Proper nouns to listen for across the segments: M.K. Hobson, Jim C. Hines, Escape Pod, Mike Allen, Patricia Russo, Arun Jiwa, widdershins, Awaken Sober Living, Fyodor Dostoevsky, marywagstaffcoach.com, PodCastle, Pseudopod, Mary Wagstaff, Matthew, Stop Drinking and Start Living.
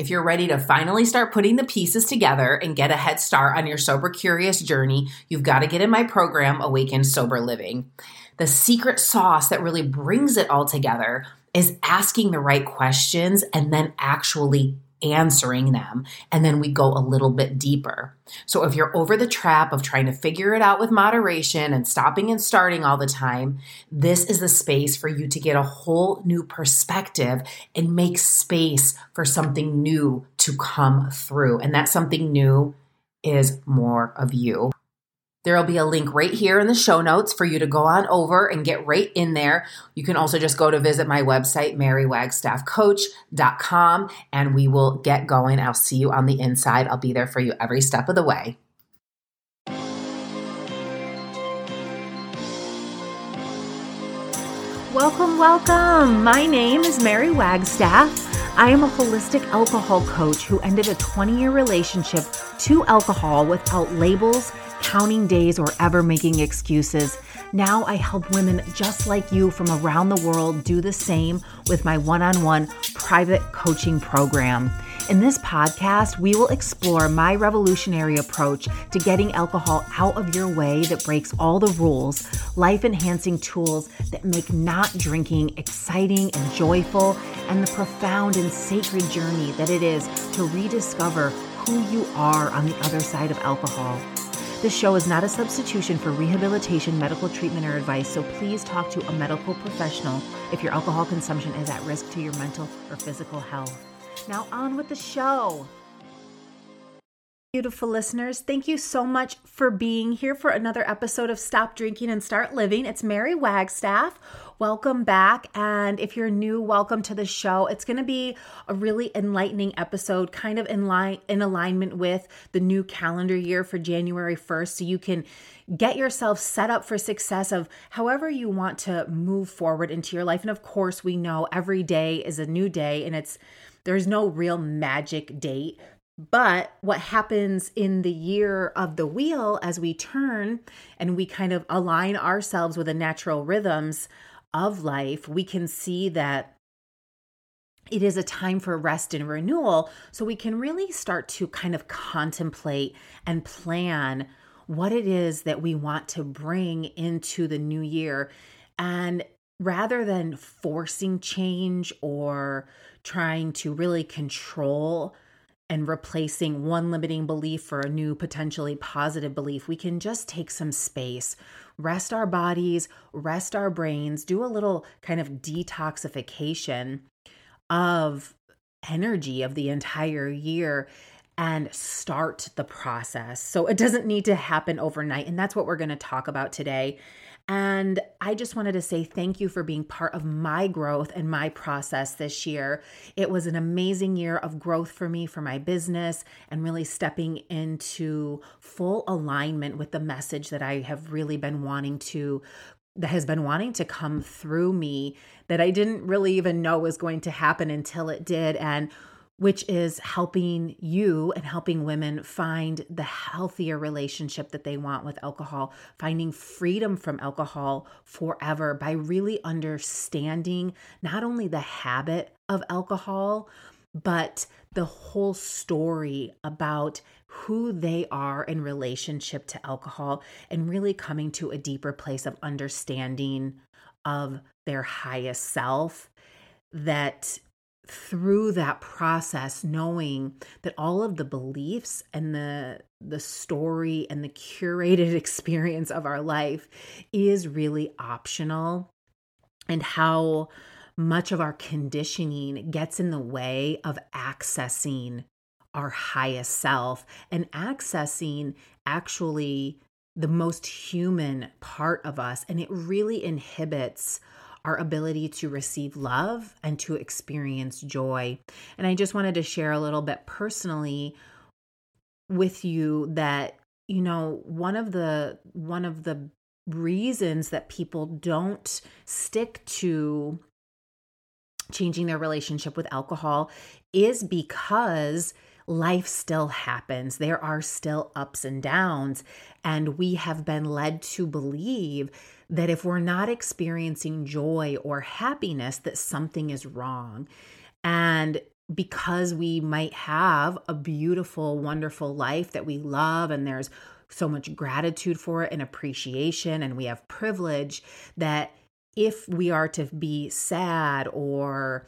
If you're ready to finally start putting the pieces together and get a head start on your sober curious journey, you've got to get in my program, Awaken Sober Living. The secret sauce that really brings it all together is asking the right questions and then actually answering them. And then we go a little bit deeper. So if you're over the trap of trying to figure it out with moderation and stopping and starting all the time, this is the space for you to get a whole new perspective and make space for something new to come through. And that something new is more of you. There'll be a link right here in the show notes for you to go on over and get right in there. You can also just go to visit my website, marywagstaffcoach.com, and we will get going. I'll see you on the inside. I'll be there for you every step of the way. Welcome, welcome. My name is Mary Wagstaff. I am a holistic alcohol coach who ended a 20-year relationship to alcohol without labels, counting days, or ever making excuses. Now I help women just like you from around the world do the same with my one-on-one private coaching program. In this podcast, we will explore my revolutionary approach to getting alcohol out of your way that breaks all the rules, life-enhancing tools that make not drinking exciting and joyful, and the profound and sacred journey that it is to rediscover who you are on the other side of alcohol. This show is not a substitution for rehabilitation, medical treatment, or advice, so please talk to a medical professional if your alcohol consumption is at risk to your mental or physical health. Now on with the show. Beautiful listeners, thank you so much for being here for another episode of Stop Drinking and Start Living. It's Mary Wagstaff. Welcome back, and if you're new, welcome to the show. It's going to be a really enlightening episode, kind of in alignment with the new calendar year for January 1st, so you can get yourself set up for success of however you want to move forward into your life. And of course, we know every day is a new day, and there's no real magic date. But what happens in the year of the wheel as we turn and we kind of align ourselves with the natural rhythms of life, we can see that it is a time for rest and renewal. So we can really start to kind of contemplate and plan what it is that we want to bring into the new year. And rather than forcing change or trying to really control and replacing one limiting belief for a new potentially positive belief, we can just take some space, rest our bodies, rest our brains, do a little kind of detoxification of energy of the entire year and start the process. So it doesn't need to happen overnight. And that's what we're going to talk about today. And I just wanted to say thank you for being part of my growth and my process this year. It was an amazing year of growth for me, for my business, and really stepping into full alignment with the message that I have really been wanting to, that has been wanting to come through me, that I didn't really even know was going to happen until it did, and which is helping you and helping women find the healthier relationship that they want with alcohol, finding freedom from alcohol forever by really understanding not only the habit of alcohol, but the whole story about who they are in relationship to alcohol and really coming to a deeper place of understanding of their highest self, that through that process, knowing that all of the beliefs and the story and the curated experience of our life is really optional, and how much of our conditioning gets in the way of accessing our highest self and accessing actually the most human part of us. And it really inhibits our ability to receive love and to experience joy. And I just wanted to share a little bit personally with you that, you know, one of the reasons that people don't stick to changing their relationship with alcohol is because life still happens. There are still ups and downs, and we have been led to believe that if we're not experiencing joy or happiness, that something is wrong. And because we might have a beautiful, wonderful life that we love and there's so much gratitude for it and appreciation and we have privilege, that if we are to be sad or,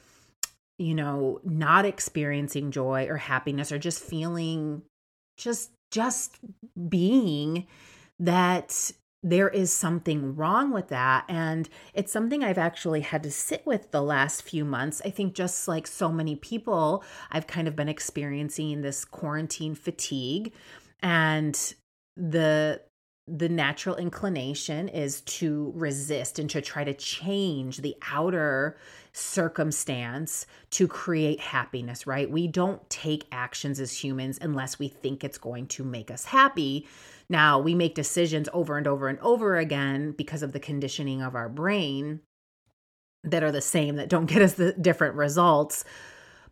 you know, not experiencing joy or happiness or just feeling, just being, that there is something wrong with that. And it's something I've actually had to sit with the last few months. I think just like so many people, I've kind of been experiencing this quarantine fatigue, and the natural inclination is to resist and to try to change the outer circumstance to create happiness, right? We don't take actions as humans unless we think it's going to make us happy. Now, we make decisions over and over and over again because of the conditioning of our brain that are the same, that don't get us the different results.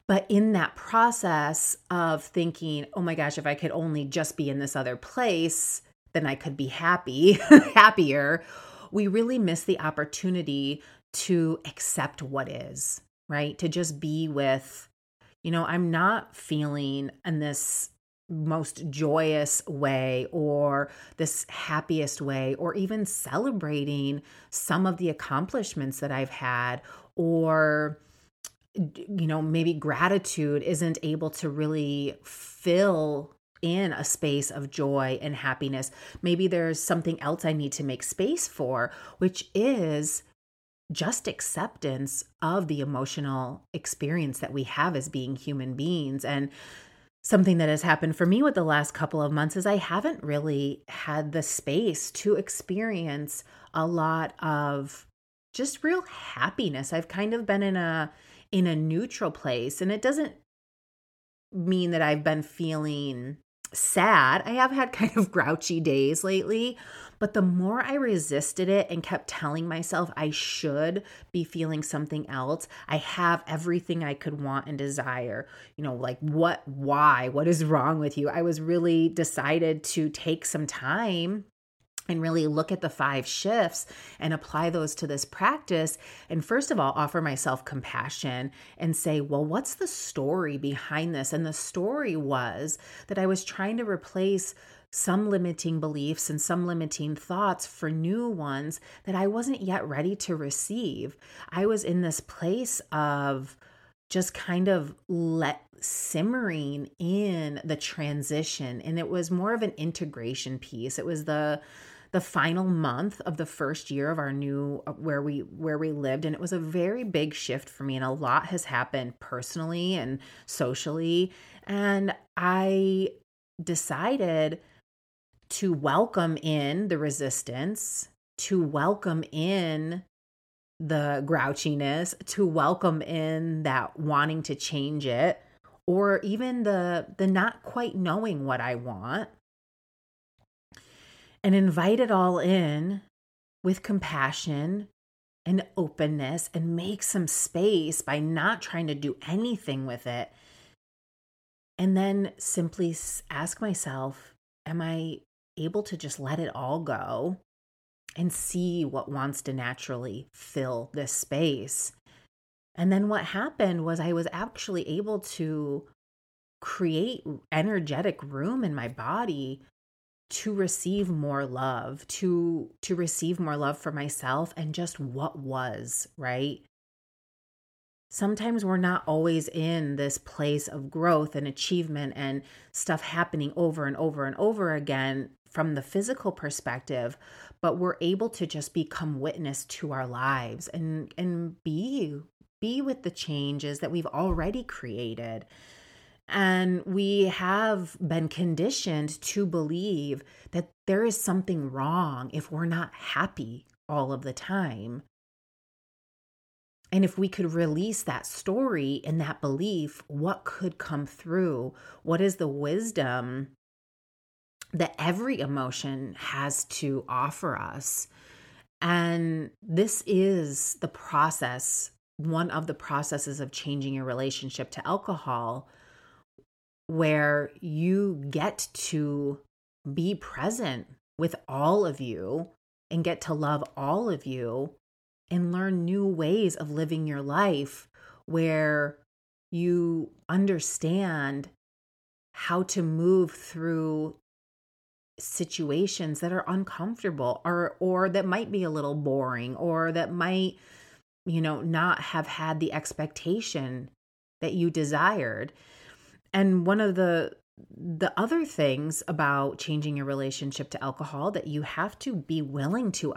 But in that process of thinking, oh my gosh, if I could only just be in this other place, then I could be happy, happier, we really miss the opportunity to accept what is, right? To just be with, you know, I'm not feeling in this most joyous way or this happiest way, or even celebrating some of the accomplishments that I've had, or, you know, maybe gratitude isn't able to really fill in a space of joy and happiness. Maybe there's something else I need to make space for, which is just acceptance of the emotional experience that we have as being human beings. And something that has happened for me with the last couple of months is I haven't really had the space to experience a lot of just real happiness. I've kind of been in a neutral place, and it doesn't mean that I've been feeling sad. I have had kind of grouchy days lately, but the more I resisted it and kept telling myself I should be feeling something else, I have everything I could want and desire, you know, like what is wrong with you? I was really decided to take some time and really look at the 5 shifts and apply those to this practice. And first of all, offer myself compassion and say, well, what's the story behind this? And the story was that I was trying to replace some limiting beliefs and some limiting thoughts for new ones that I wasn't yet ready to receive. I was in this place of just kind of simmering in the transition. And it was more of an integration piece. It was the final month of the first year of our new, where we lived. And it was a very big shift for me. And a lot has happened personally and socially. And I decided to welcome in the resistance, to welcome in the grouchiness, to welcome in that wanting to change it, or even the not quite knowing what I want, and invite it all in with compassion and openness, and make some space by not trying to do anything with it. And then simply ask myself, am I able to just let it all go and see what wants to naturally fill this space? And then what happened was I was actually able to create energetic room in my body to receive more love, to receive more love for myself and just what was, right? Sometimes we're not always in this place of growth and achievement and stuff happening over and over and over again from the physical perspective, but we're able to just become witness to our lives and be with the changes that we've already created. And we have been conditioned to believe that there is something wrong if we're not happy all of the time. And if we could release that story and that belief, what could come through? What is the wisdom that every emotion has to offer us? And this is the process, one of the processes of changing your relationship to alcohol, where you get to be present with all of you and get to love all of you and learn new ways of living your life where you understand how to move through situations that are uncomfortable or that might be a little boring or that might, not have had the expectation that you desired. And one of the other things about changing your relationship to alcohol that you have to be willing to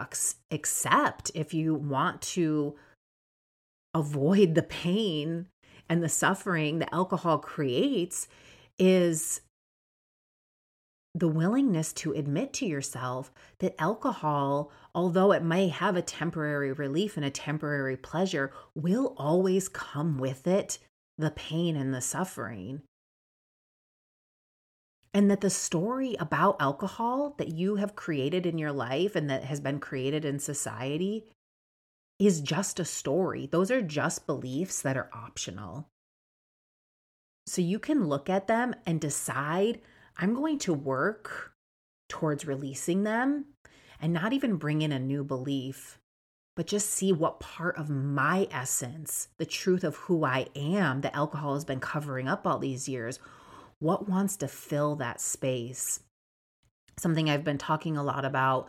accept if you want to avoid the pain and the suffering that alcohol creates is the willingness to admit to yourself that alcohol, although it may have a temporary relief and a temporary pleasure, will always come with it the pain and the suffering. And that the story about alcohol that you have created in your life and that has been created in society is just a story. Those are just beliefs that are optional. So you can look at them and decide, I'm going to work towards releasing them and not even bring in a new belief, but just see what part of my essence, the truth of who I am, that alcohol has been covering up all these years, what wants to fill that space. Something I've been talking a lot about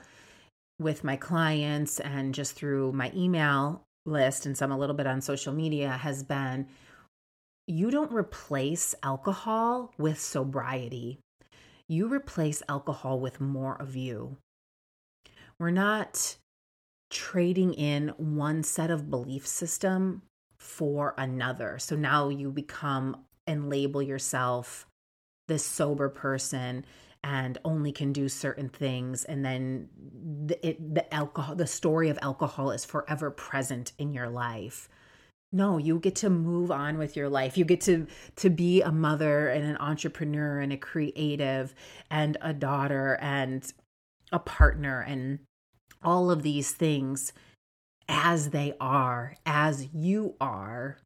with my clients and just through my email list and some a little bit on social media has been, you don't replace alcohol with sobriety. You replace alcohol with more of you. We're not trading in one set of belief system for another. So now you become and label yourself this sober person and only can do certain things. And then the story of alcohol is forever present in your life. No, you get to move on with your life. You get to be a mother and an entrepreneur and a creative and a daughter and a partner and all of these things as they are, as you are.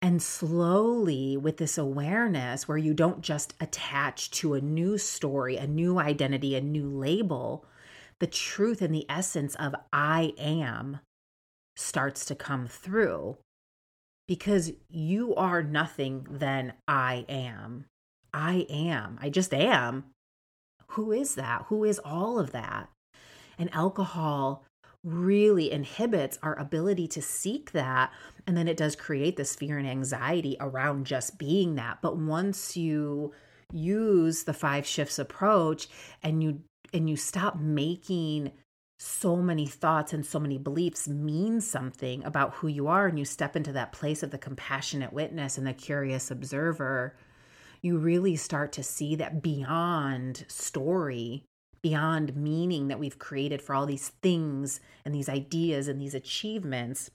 And slowly, with this awareness where you don't just attach to a new story, a new identity, a new label, the truth and the essence of I am starts to come through, because you are nothing than I am. I am. I just am. Who is that? Who is all of that? And alcohol really inhibits our ability to seek that. And then it does create this fear and anxiety around just being that. But once you use the 5 shifts approach and you stop making so many thoughts and so many beliefs mean something about who you are, and you step into that place of the compassionate witness and the curious observer, you really start to see that beyond story, beyond meaning that we've created for all these things and these ideas and these achievements,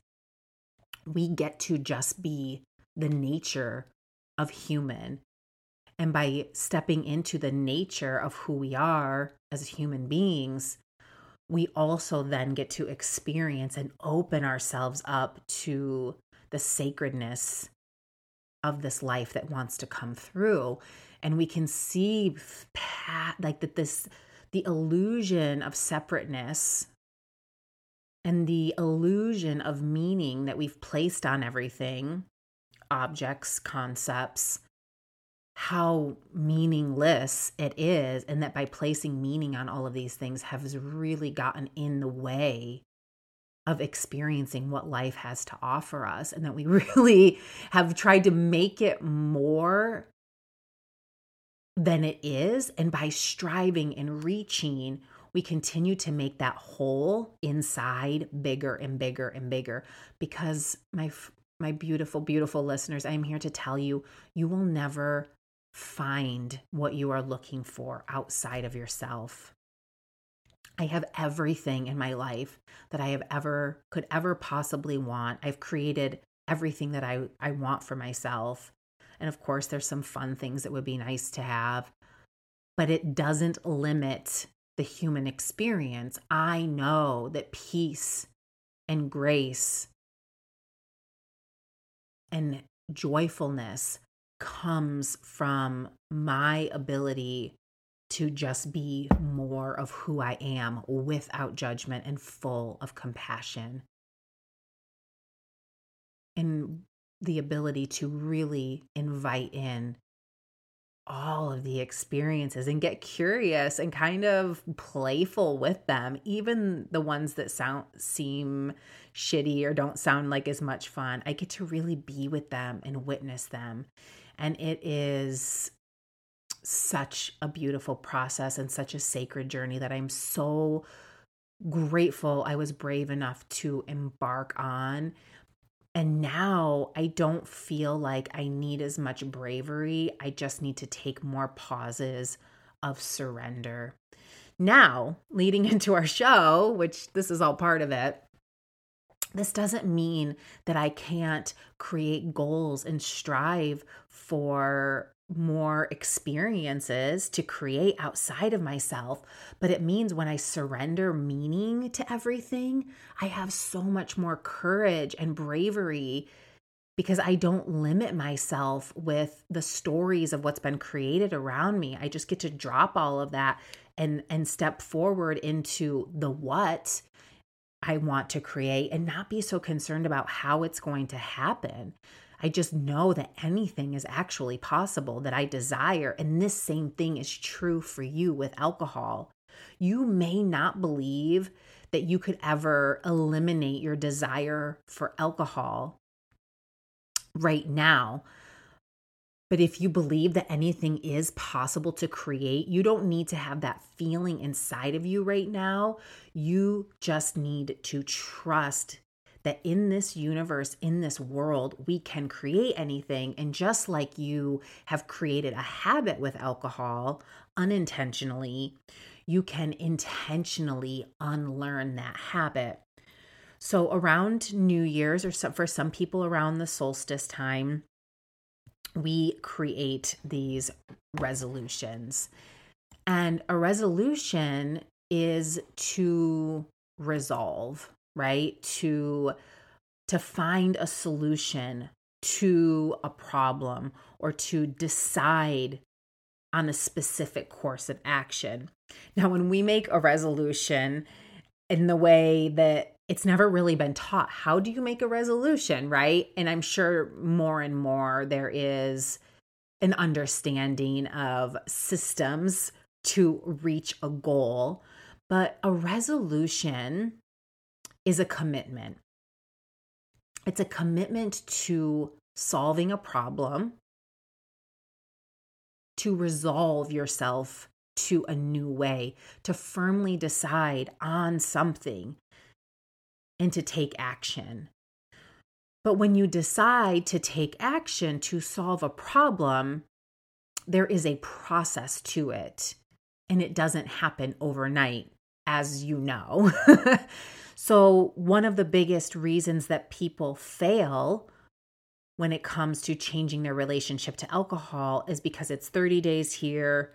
we get to just be the nature of human. And by stepping into the nature of who we are as human beings, we also then get to experience and open ourselves up to the sacredness of this life that wants to come through. And we can see like that the illusion of separateness and the illusion of meaning that we've placed on everything, objects, concepts, how meaningless it is, and that by placing meaning on all of these things has really gotten in the way of experiencing what life has to offer us, and that we really have tried to make it more than it is. And by striving and reaching, we continue to make that hole inside bigger and bigger and bigger, because my beautiful, beautiful listeners, I'm here to tell you, you will never find what you are looking for outside of yourself. I have everything in my life that I have could ever possibly want. I've created everything that I want for myself. And of course, there's some fun things that would be nice to have, but it doesn't limit the human experience. I know that peace and grace and joyfulness comes from my ability to just be more of who I am without judgment and full of compassion. And the ability to really invite in all of the experiences and get curious and kind of playful with them, even the ones that seem shitty or don't sound like as much fun. I get to really be with them and witness them. And it is such a beautiful process and such a sacred journey that I'm so grateful I was brave enough to embark on. And now I don't feel like I need as much bravery. I just need to take more pauses of surrender. Now, leading into our show, which this is all part of it, this doesn't mean that I can't create goals and strive for more experiences to create outside of myself. But it means when I surrender meaning to everything, I have so much more courage and bravery because I don't limit myself with the stories of what's been created around me. I just get to drop all of that and step forward into the what I want to create and not be so concerned about how it's going to happen. I just know that anything is actually possible that I desire. And this same thing is true for you with alcohol. You may not believe that you could ever eliminate your desire for alcohol right now. But if you believe that anything is possible to create, you don't need to have that feeling inside of you right now. You just need to trust that in this universe, in this world, we can create anything. And just like you have created a habit with alcohol unintentionally, you can intentionally unlearn that habit. So around New Year's, or for some people around the solstice time, we create these resolutions. And a resolution is to resolve, right? To find a solution to a problem or to decide on a specific course of action. Now, when we make a resolution in the way that it's never really been taught, how do you make a resolution, right? And I'm sure more and more there is an understanding of systems to reach a goal, but a resolution is a commitment. It's a commitment to solving a problem, to resolve yourself to a new way, to firmly decide on something, and to take action. But when you decide to take action to solve a problem, there is a process to it, and it doesn't happen overnight, as you know. So one of the biggest reasons that people fail when it comes to changing their relationship to alcohol is because it's 30 days here,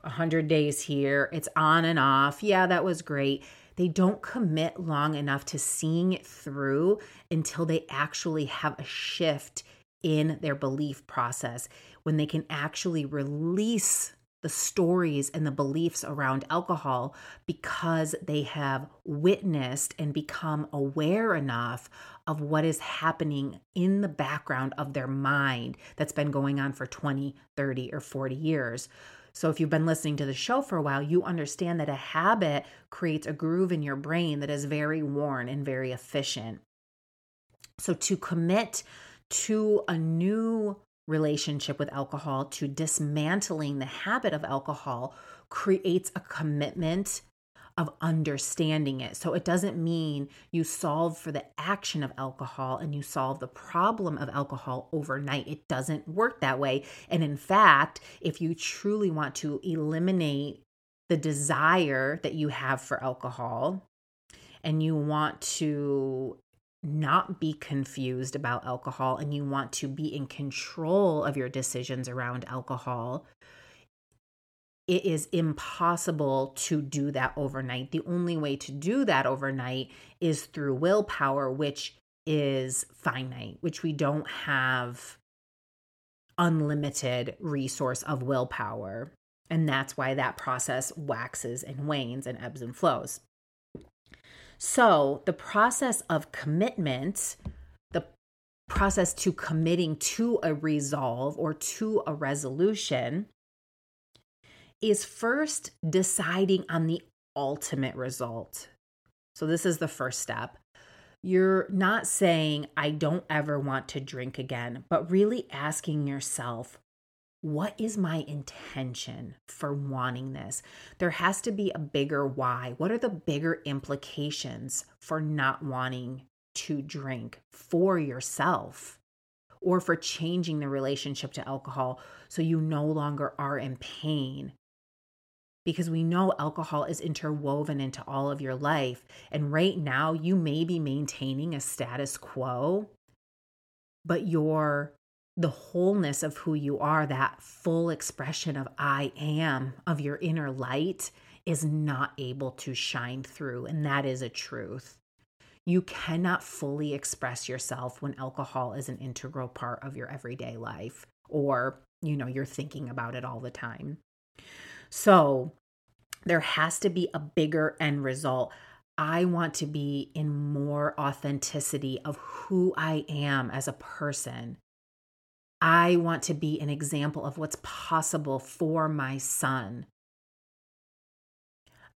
100 days here, it's on and off. Yeah, that was great. They don't commit long enough to seeing it through until they actually have a shift in their belief process, when they can actually release the stories and the beliefs around alcohol because they have witnessed and become aware enough of what is happening in the background of their mind that's been going on for 20, 30, or 40 years. So if you've been listening to the show for a while, you understand that a habit creates a groove in your brain that is very worn and very efficient. So to commit to a new relationship with alcohol, to dismantling the habit of alcohol, creates a commitment of understanding it. So it doesn't mean you solve for the action of alcohol and you solve the problem of alcohol overnight. It doesn't work that way. And in fact, if you truly want to eliminate the desire that you have for alcohol and you want to not be confused about alcohol and you want to be in control of your decisions around alcohol, it is impossible to do that overnight. The only way to do that overnight is through willpower, which is finite, which we don't have unlimited resource of willpower. And that's why that process waxes and wanes and ebbs and flows. So the process of commitment, the process to committing to a resolve or to a resolution is first deciding on the ultimate result. So this is the first step. You're not saying, I don't ever want to drink again, but really asking yourself, what is my intention for wanting this? There has to be a bigger why. What are the bigger implications for not wanting to drink for yourself or for changing the relationship to alcohol so you no longer are in pain? Because we know alcohol is interwoven into all of your life. And right now, you may be maintaining a status quo, but the wholeness of who you are, that full expression of I am, of your inner light, is not able to shine through. And that is a truth. You cannot fully express yourself when alcohol is an integral part of your everyday life, or, you're thinking about it all the time. So there has to be a bigger end result. I want to be in more authenticity of who I am as a person. I want to be an example of what's possible for my son.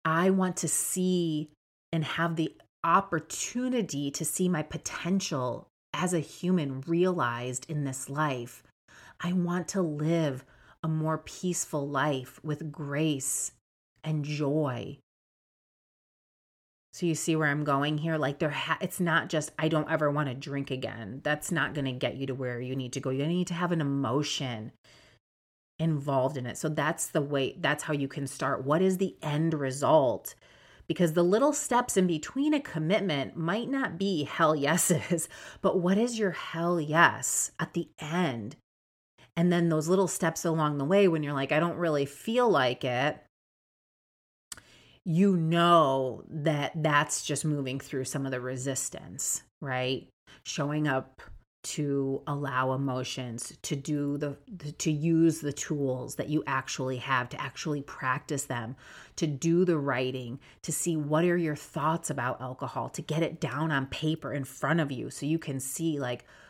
I want to see and have the opportunity to see my potential as a human realized in this life. I want to live a more peaceful life with grace and joy. So you see where I'm going here? It's not just, I don't ever want to drink again. That's not going to get you to where you need to go. You need to have an emotion involved in it. So that's how you can start. What is the end result? Because the little steps in between a commitment might not be hell yeses, but what is your hell yes at the end? And then those little steps along the way when you're like, I don't really feel like it, you know that that's just moving through some of the resistance, right? Showing up to allow emotions, to do to use the tools that you actually have, to actually practice them, to do the writing, to see what are your thoughts about alcohol, to get it down on paper in front of you so you can see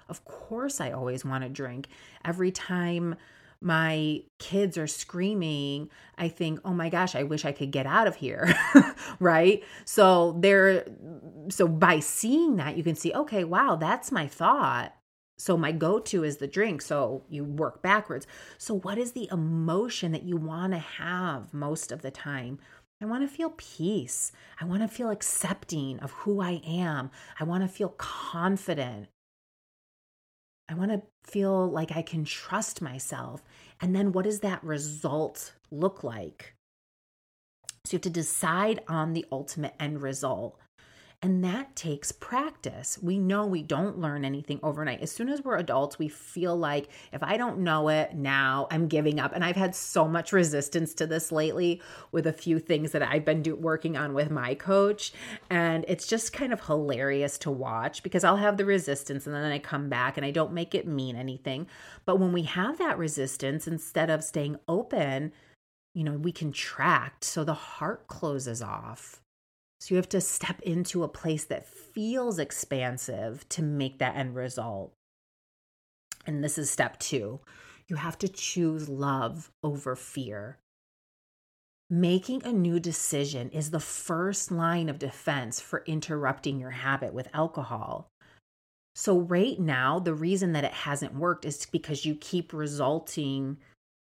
of course I always want to drink. Every time my kids are screaming, I think, oh my gosh, I wish I could get out of here, right? So by seeing that, you can see, okay, wow, that's my thought. So my go-to is the drink. So you work backwards. So what is the emotion that you want to have most of the time? I want to feel peace. I want to feel accepting of who I am. I want to feel confident. I want to feel like I can trust myself. And then what does that result look like? So you have to decide on the ultimate end result. And that takes practice. We know we don't learn anything overnight. As soon as we're adults, we feel like if I don't know it now, I'm giving up. And I've had so much resistance to this lately with a few things that I've been working on with my coach. And it's just kind of hilarious to watch because I'll have the resistance and then I come back and I don't make it mean anything. But when we have that resistance, instead of staying open, we contract. So the heart closes off. So you have to step into a place that feels expansive to make that end result. And this is step 2. You have to choose love over fear. Making a new decision is the first line of defense for interrupting your habit with alcohol. So right now, the reason that it hasn't worked is because you keep resolving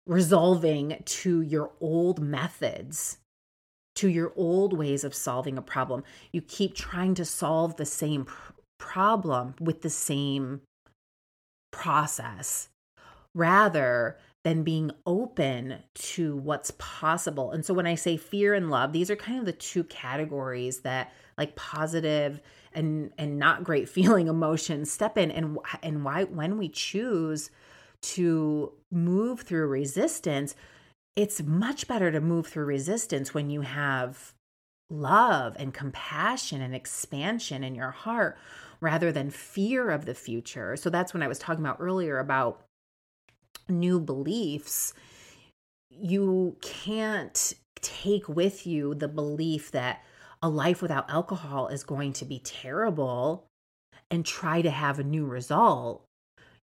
to your old methods, to your old ways of solving a problem. You keep trying to solve the same problem with the same process rather than being open to what's possible. And so when I say fear and love, these are kind of the two categories that positive and not great feeling emotions step in. And why, when we choose to move through resistance, it's much better to move through resistance when you have love and compassion and expansion in your heart rather than fear of the future. So that's when I was talking about earlier about new beliefs. You can't take with you the belief that a life without alcohol is going to be terrible and try to have a new result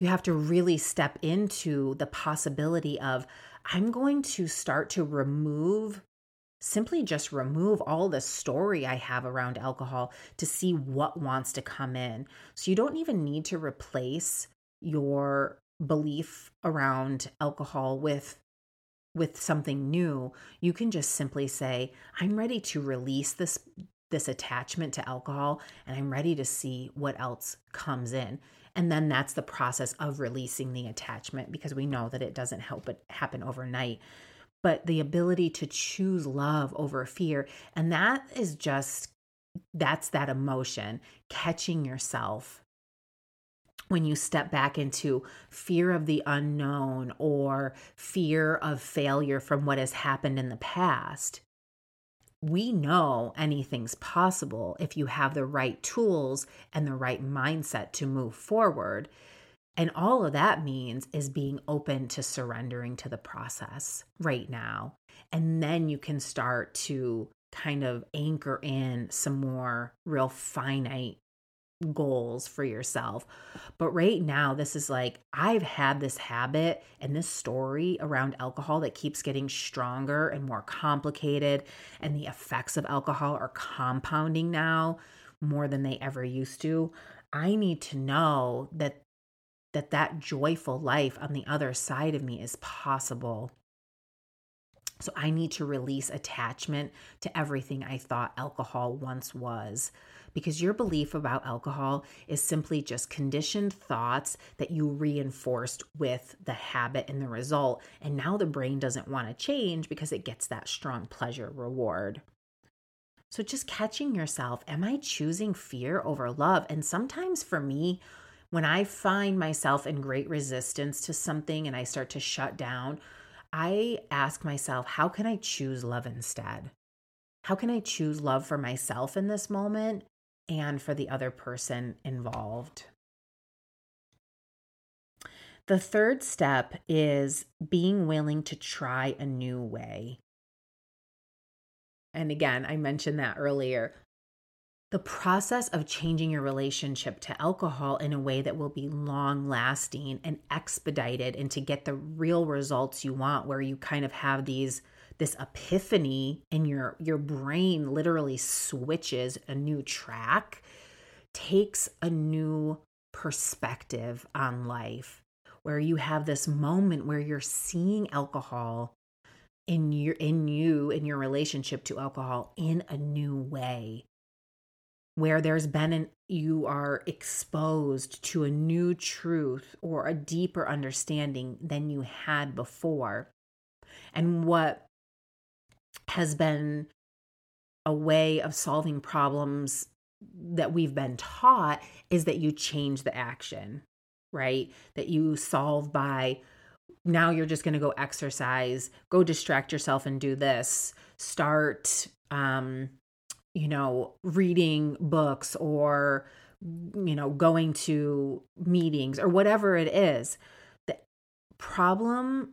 You have to really step into the possibility of, I'm going to start to remove all the story I have around alcohol to see what wants to come in. So you don't even need to replace your belief around alcohol with something new. You can just simply say, I'm ready to release this attachment to alcohol, and I'm ready to see what else comes in. And then that's the process of releasing the attachment, because we know that it doesn't happen overnight. But the ability to choose love over fear. And that is that's that emotion, catching yourself when you step back into fear of the unknown or fear of failure from what has happened in the past. We know anything's possible if you have the right tools and the right mindset to move forward. And all of that means is being open to surrendering to the process right now. And then you can start to kind of anchor in some more real finite goals for yourself. But right now, this is like, I've had this habit and this story around alcohol that keeps getting stronger and more complicated. And the effects of alcohol are compounding now more than they ever used to. I need to know that joyful life on the other side of me is possible. So I need to release attachment to everything I thought alcohol once was, because your belief about alcohol is simply just conditioned thoughts that you reinforced with the habit and the result. And now the brain doesn't want to change because it gets that strong pleasure reward. So just catching yourself, am I choosing fear over love? And sometimes for me, when I find myself in great resistance to something and I start to shut down, I ask myself, how can I choose love instead? How can I choose love for myself in this moment and for the other person involved? The third step is being willing to try a new way. And again, I mentioned that earlier. The process of changing your relationship to alcohol in a way that will be long-lasting and expedited, and to get the real results you want, where you kind of have this epiphany and your brain literally switches a new track, takes a new perspective on life, where you have this moment where you're seeing alcohol in your relationship to alcohol in a new way. Where there's been you are exposed to a new truth or a deeper understanding than you had before. And what has been a way of solving problems that we've been taught is that you change the action, right? That you solve by, now you're just going to go exercise, go distract yourself and do this, start, reading books or, going to meetings or whatever it is. The problems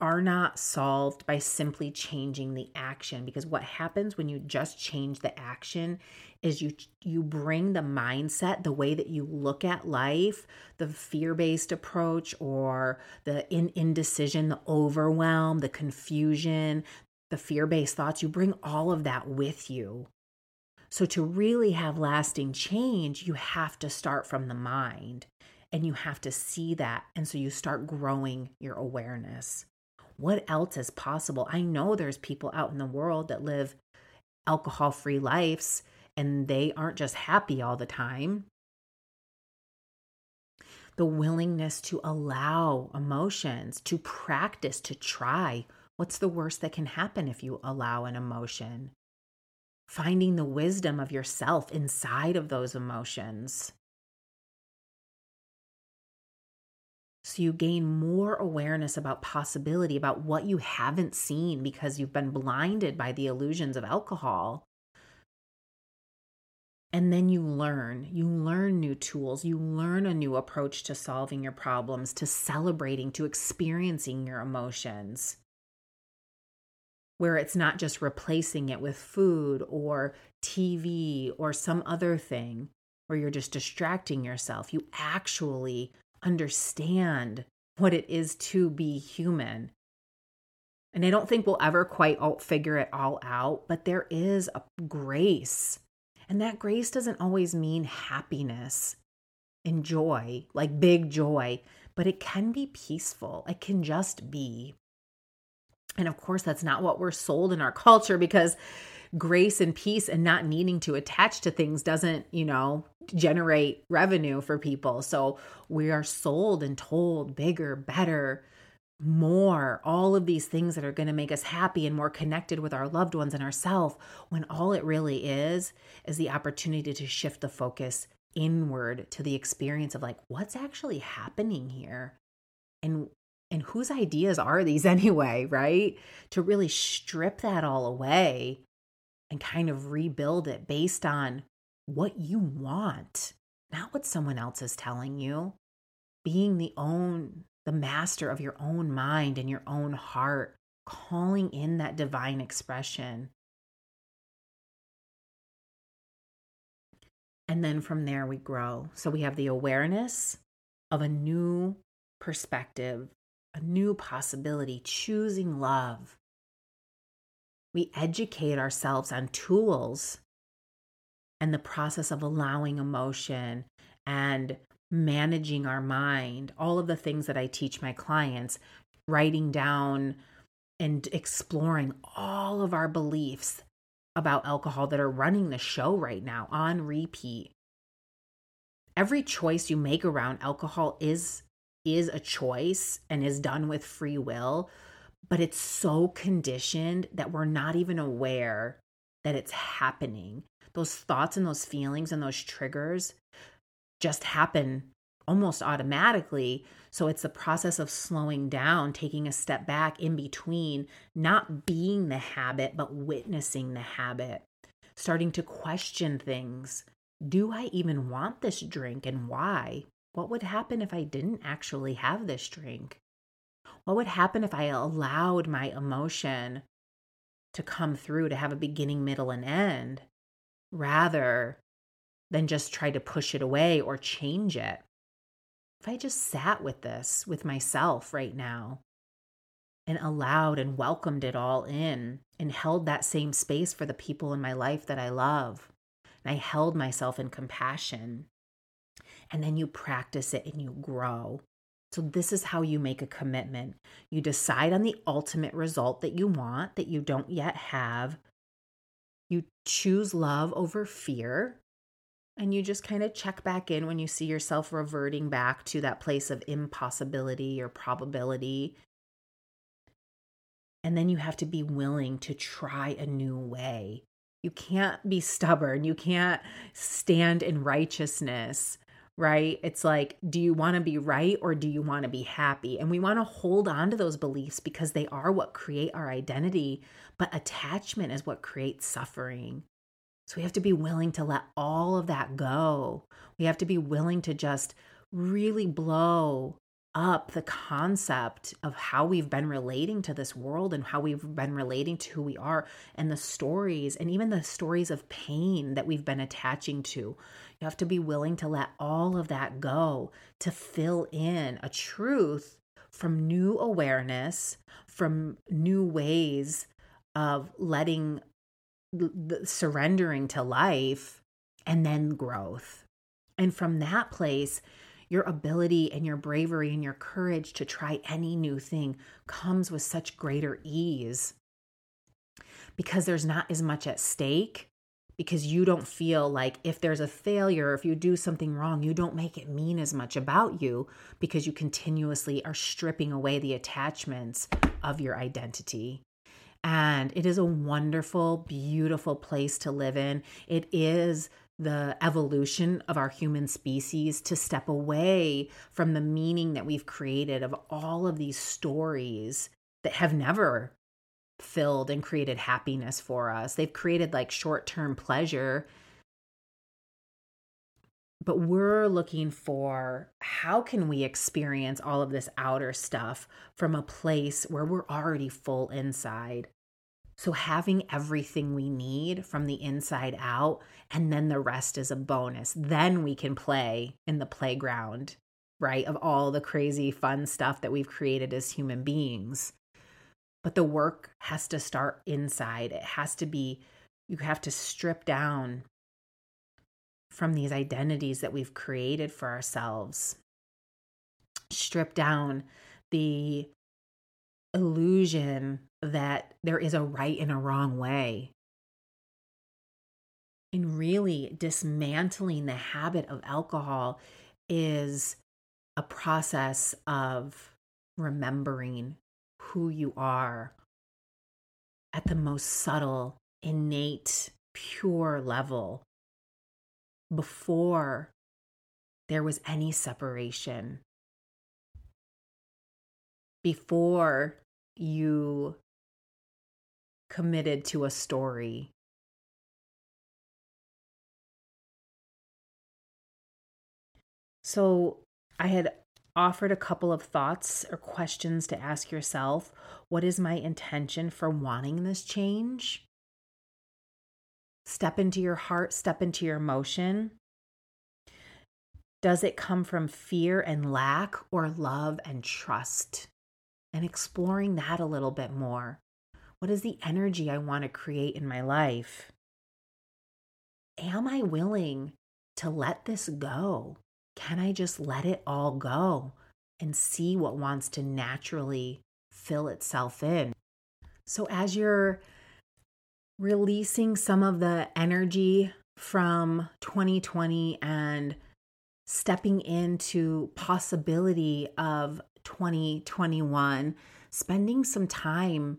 are not solved by simply changing the action, because what happens when you just change the action is you bring the mindset, the way that you look at life, the fear-based approach or the indecision, the overwhelm, the confusion, the fear-based thoughts, you bring all of that with you. So to really have lasting change, you have to start from the mind and you have to see that. And so you start growing your awareness. What else is possible? I know there's people out in the world that live alcohol-free lives and they aren't just happy all the time. The willingness to allow emotions, to practice, to try. What's the worst that can happen if you allow an emotion? Finding the wisdom of yourself inside of those emotions. So you gain more awareness about possibility, about what you haven't seen because you've been blinded by the illusions of alcohol. And then you learn new tools, you learn a new approach to solving your problems, to celebrating, to experiencing your emotions. Where it's not just replacing it with food or TV or some other thing where you're just distracting yourself. You actually understand what it is to be human. And I don't think we'll ever quite figure it all out, but there is a grace. And that grace doesn't always mean happiness and joy, like big joy, but it can be peaceful. It can just be. And of course, that's not what we're sold in our culture, because grace and peace and not needing to attach to things doesn't, generate revenue for people. So we are sold and told bigger, better, more, all of these things that are going to make us happy and more connected with our loved ones and ourselves, when all it really is the opportunity to shift the focus inward to the experience of like, what's actually happening here? And whose ideas are these anyway, right? To really strip that all away and kind of rebuild it based on what you want, not what someone else is telling you. Being the master of your own mind and your own heart, calling in that divine expression. And then from there we grow. So we have the awareness of a new perspective, a new possibility, choosing love. We educate ourselves on tools and the process of allowing emotion and managing our mind, all of the things that I teach my clients, writing down and exploring all of our beliefs about alcohol that are running the show right now on repeat. Every choice you make around alcohol is a choice and is done with free will, but it's so conditioned that we're not even aware that it's happening. Those thoughts and those feelings and those triggers just happen almost automatically. So it's the process of slowing down, taking a step back in between, not being the habit, but witnessing the habit, starting to question things. Do I even want this drink, and why? What would happen if I didn't actually have this drink? What would happen if I allowed my emotion to come through, to have a beginning, middle, and end, rather than just try to push it away or change it? If I just sat with this, with myself right now, and allowed and welcomed it all in, and held that same space for the people in my life that I love, and I held myself in compassion. And then you practice it and you grow. So this is how you make a commitment. You decide on the ultimate result that you want, that you don't yet have. You choose love over fear. And you just kind of check back in when you see yourself reverting back to that place of impossibility or probability. And then you have to be willing to try a new way. You can't be stubborn. You can't stand in righteousness, right? It's like, do you want to be right or do you want to be happy? And we want to hold on to those beliefs because they are what create our identity, but attachment is what creates suffering. So we have to be willing to let all of that go. We have to be willing to just really blow up the concept of how we've been relating to this world and how we've been relating to who we are and the stories and even the stories of pain that we've been attaching to. You have to be willing to let all of that go to fill in a truth from new awareness, from new ways of letting, surrendering to life, and then growth. And from that place, your ability and your bravery and your courage to try any new thing comes with such greater ease, because there's not as much at stake, because you don't feel like if there's a failure, if you do something wrong, you don't make it mean as much about you, because you continuously are stripping away the attachments of your identity. And it is a wonderful, beautiful place to live in. It is the evolution of our human species to step away from the meaning that we've created of all of these stories that have never filled and created happiness for us. They've created like short-term pleasure. But we're looking for how can we experience all of this outer stuff from a place where we're already full inside. So having everything we need from the inside out, and then the rest is a bonus. Then we can play in the playground right, of all the crazy fun stuff that we've created as human beings. But the work has to start inside. It has to be, you have to strip down from these identities that we've created for ourselves. Strip down the illusion that there is a right and a wrong way. And really dismantling the habit of alcohol is a process of remembering who you are at the most subtle, innate, pure level before there was any separation. Before you committed to a story. So I had offered a couple of thoughts or questions to ask yourself. What is my intention for wanting this change? Step into your heart, step into your emotion. Does it come from fear and lack or love and trust? And exploring that a little bit more. What is the energy I want to create in my life? Am I willing to let this go? Can I just let it all go and see what wants to naturally fill itself in? So as you're releasing some of the energy from 2020 and stepping into possibility of 2021, spending some time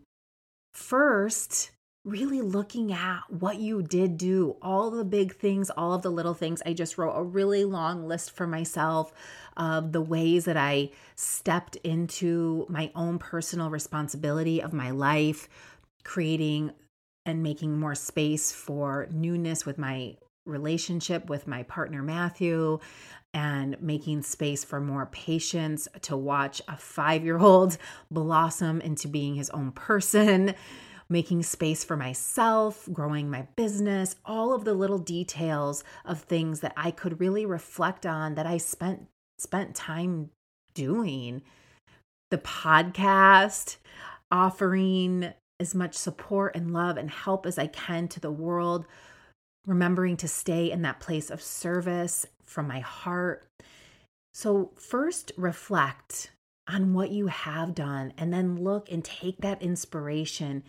first really looking at what you did do, all the big things, all of the little things. I just wrote a really long list for myself of the ways that I stepped into my own personal responsibility of my life, creating and making more space for newness with my relationship with my partner, Matthew, and making space for more patience to watch a 5-year-old blossom into being his own person. Making space for myself, growing my business, all of the little details of things that I could really reflect on that I spent time doing. The podcast, offering as much support and love and help as I can to the world, remembering to stay in that place of service from my heart. So first reflect on what you have done and then look and take that inspiration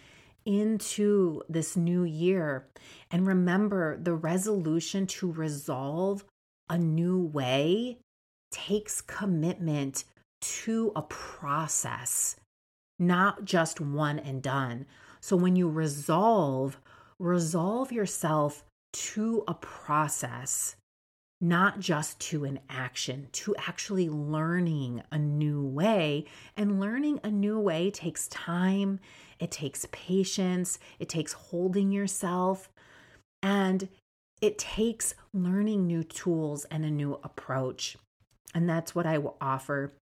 into this new year, and remember the resolution to resolve a new way takes commitment to a process, not just one and done. So when you resolve yourself to a process, not just to an action, to actually learning a new way. And learning a new way takes time, it takes patience, it takes holding yourself, and it takes learning new tools and a new approach. And that's what I will offer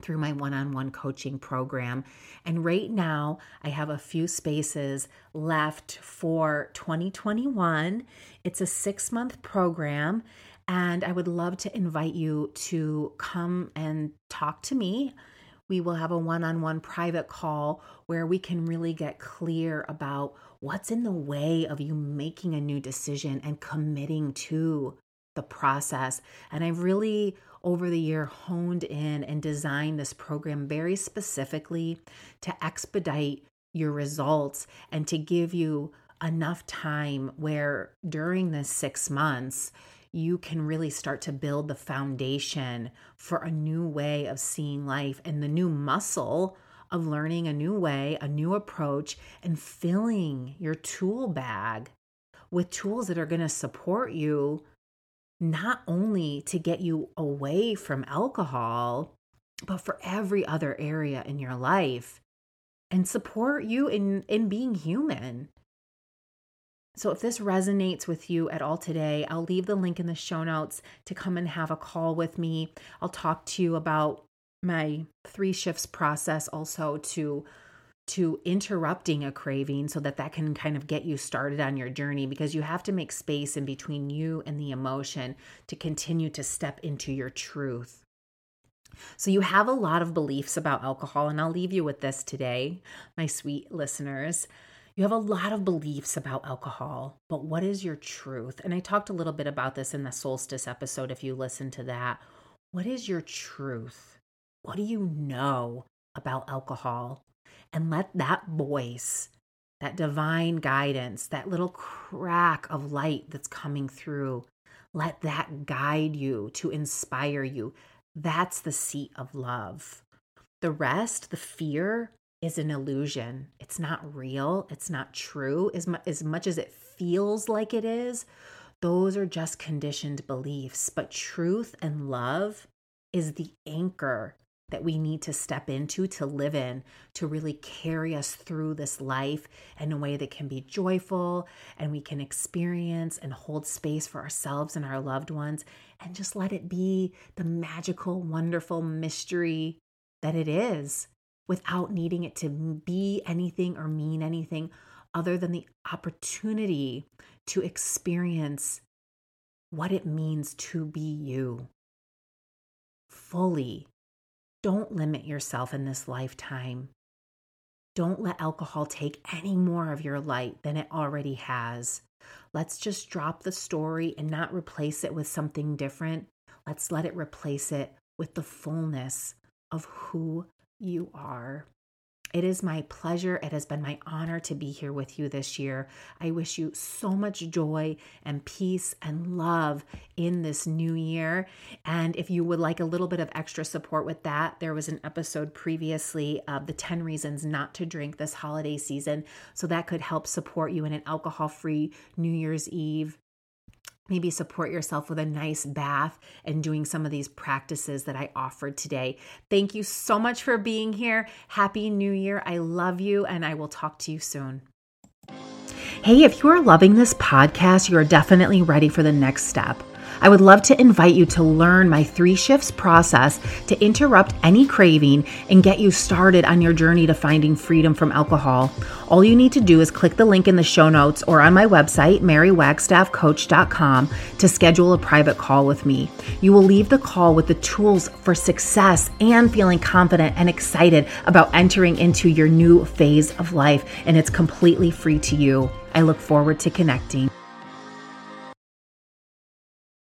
through my one-on-one coaching program. And right now, I have a few spaces left for 2021. It's a 6-month program, and I would love to invite you to come and talk to me. We will have a one-on-one private call where we can really get clear about what's in the way of you making a new decision and committing to the process. And I've really, over the year, honed in and designed this program very specifically to expedite your results and to give you enough time where during this 6 months, you can really start to build the foundation for a new way of seeing life and the new muscle of learning a new way, a new approach, and filling your tool bag with tools that are going to support you not only to get you away from alcohol, but for every other area in your life, and support you in being human. So if this resonates with you at all today, I'll leave the link in the show notes to come and have a call with me. I'll talk to you about my 3 shifts process also to interrupting a craving so that can kind of get you started on your journey, because you have to make space in between you and the emotion to continue to step into your truth. So you have a lot of beliefs about alcohol, and I'll leave you with this today, my sweet listeners. You have a lot of beliefs about alcohol, but what is your truth? And I talked a little bit about this in the solstice episode, if you listen to that. What is your truth? What do you know about alcohol? And let that voice, that divine guidance, that little crack of light that's coming through, let that guide you, to inspire you. That's the seat of love. The rest, the fear, is an illusion. It's not real. It's not true. As much as it feels like it is, those are just conditioned beliefs. But truth and love is the anchor that we need to step into, to live in, to really carry us through this life in a way that can be joyful, and we can experience and hold space for ourselves and our loved ones, and just let it be the magical, wonderful mystery that it is, without needing it to be anything or mean anything other than the opportunity to experience what it means to be you fully. Don't limit yourself in this lifetime. Don't let alcohol take any more of your light than it already has. Let's just drop the story and not replace it with something different. Let's let it replace it with the fullness of who you are. It is my pleasure. It has been my honor to be here with you this year. I wish you so much joy and peace and love in this new year. And if you would like a little bit of extra support with that, there was an episode previously of the 10 reasons not to drink this holiday season. So that could help support you in an alcohol-free New Year's Eve. Maybe support yourself with a nice bath and doing some of these practices that I offered today. Thank you so much for being here. Happy New Year. I love you, and I will talk to you soon. Hey, if you are loving this podcast, you are definitely ready for the next step. I would love to invite you to learn my 3 shifts process to interrupt any craving and get you started on your journey to finding freedom from alcohol. All you need to do is click the link in the show notes or on my website, marywagstaffcoach.com, to schedule a private call with me. You will leave the call with the tools for success and feeling confident and excited about entering into your new phase of life, and it's completely free to you. I look forward to connecting.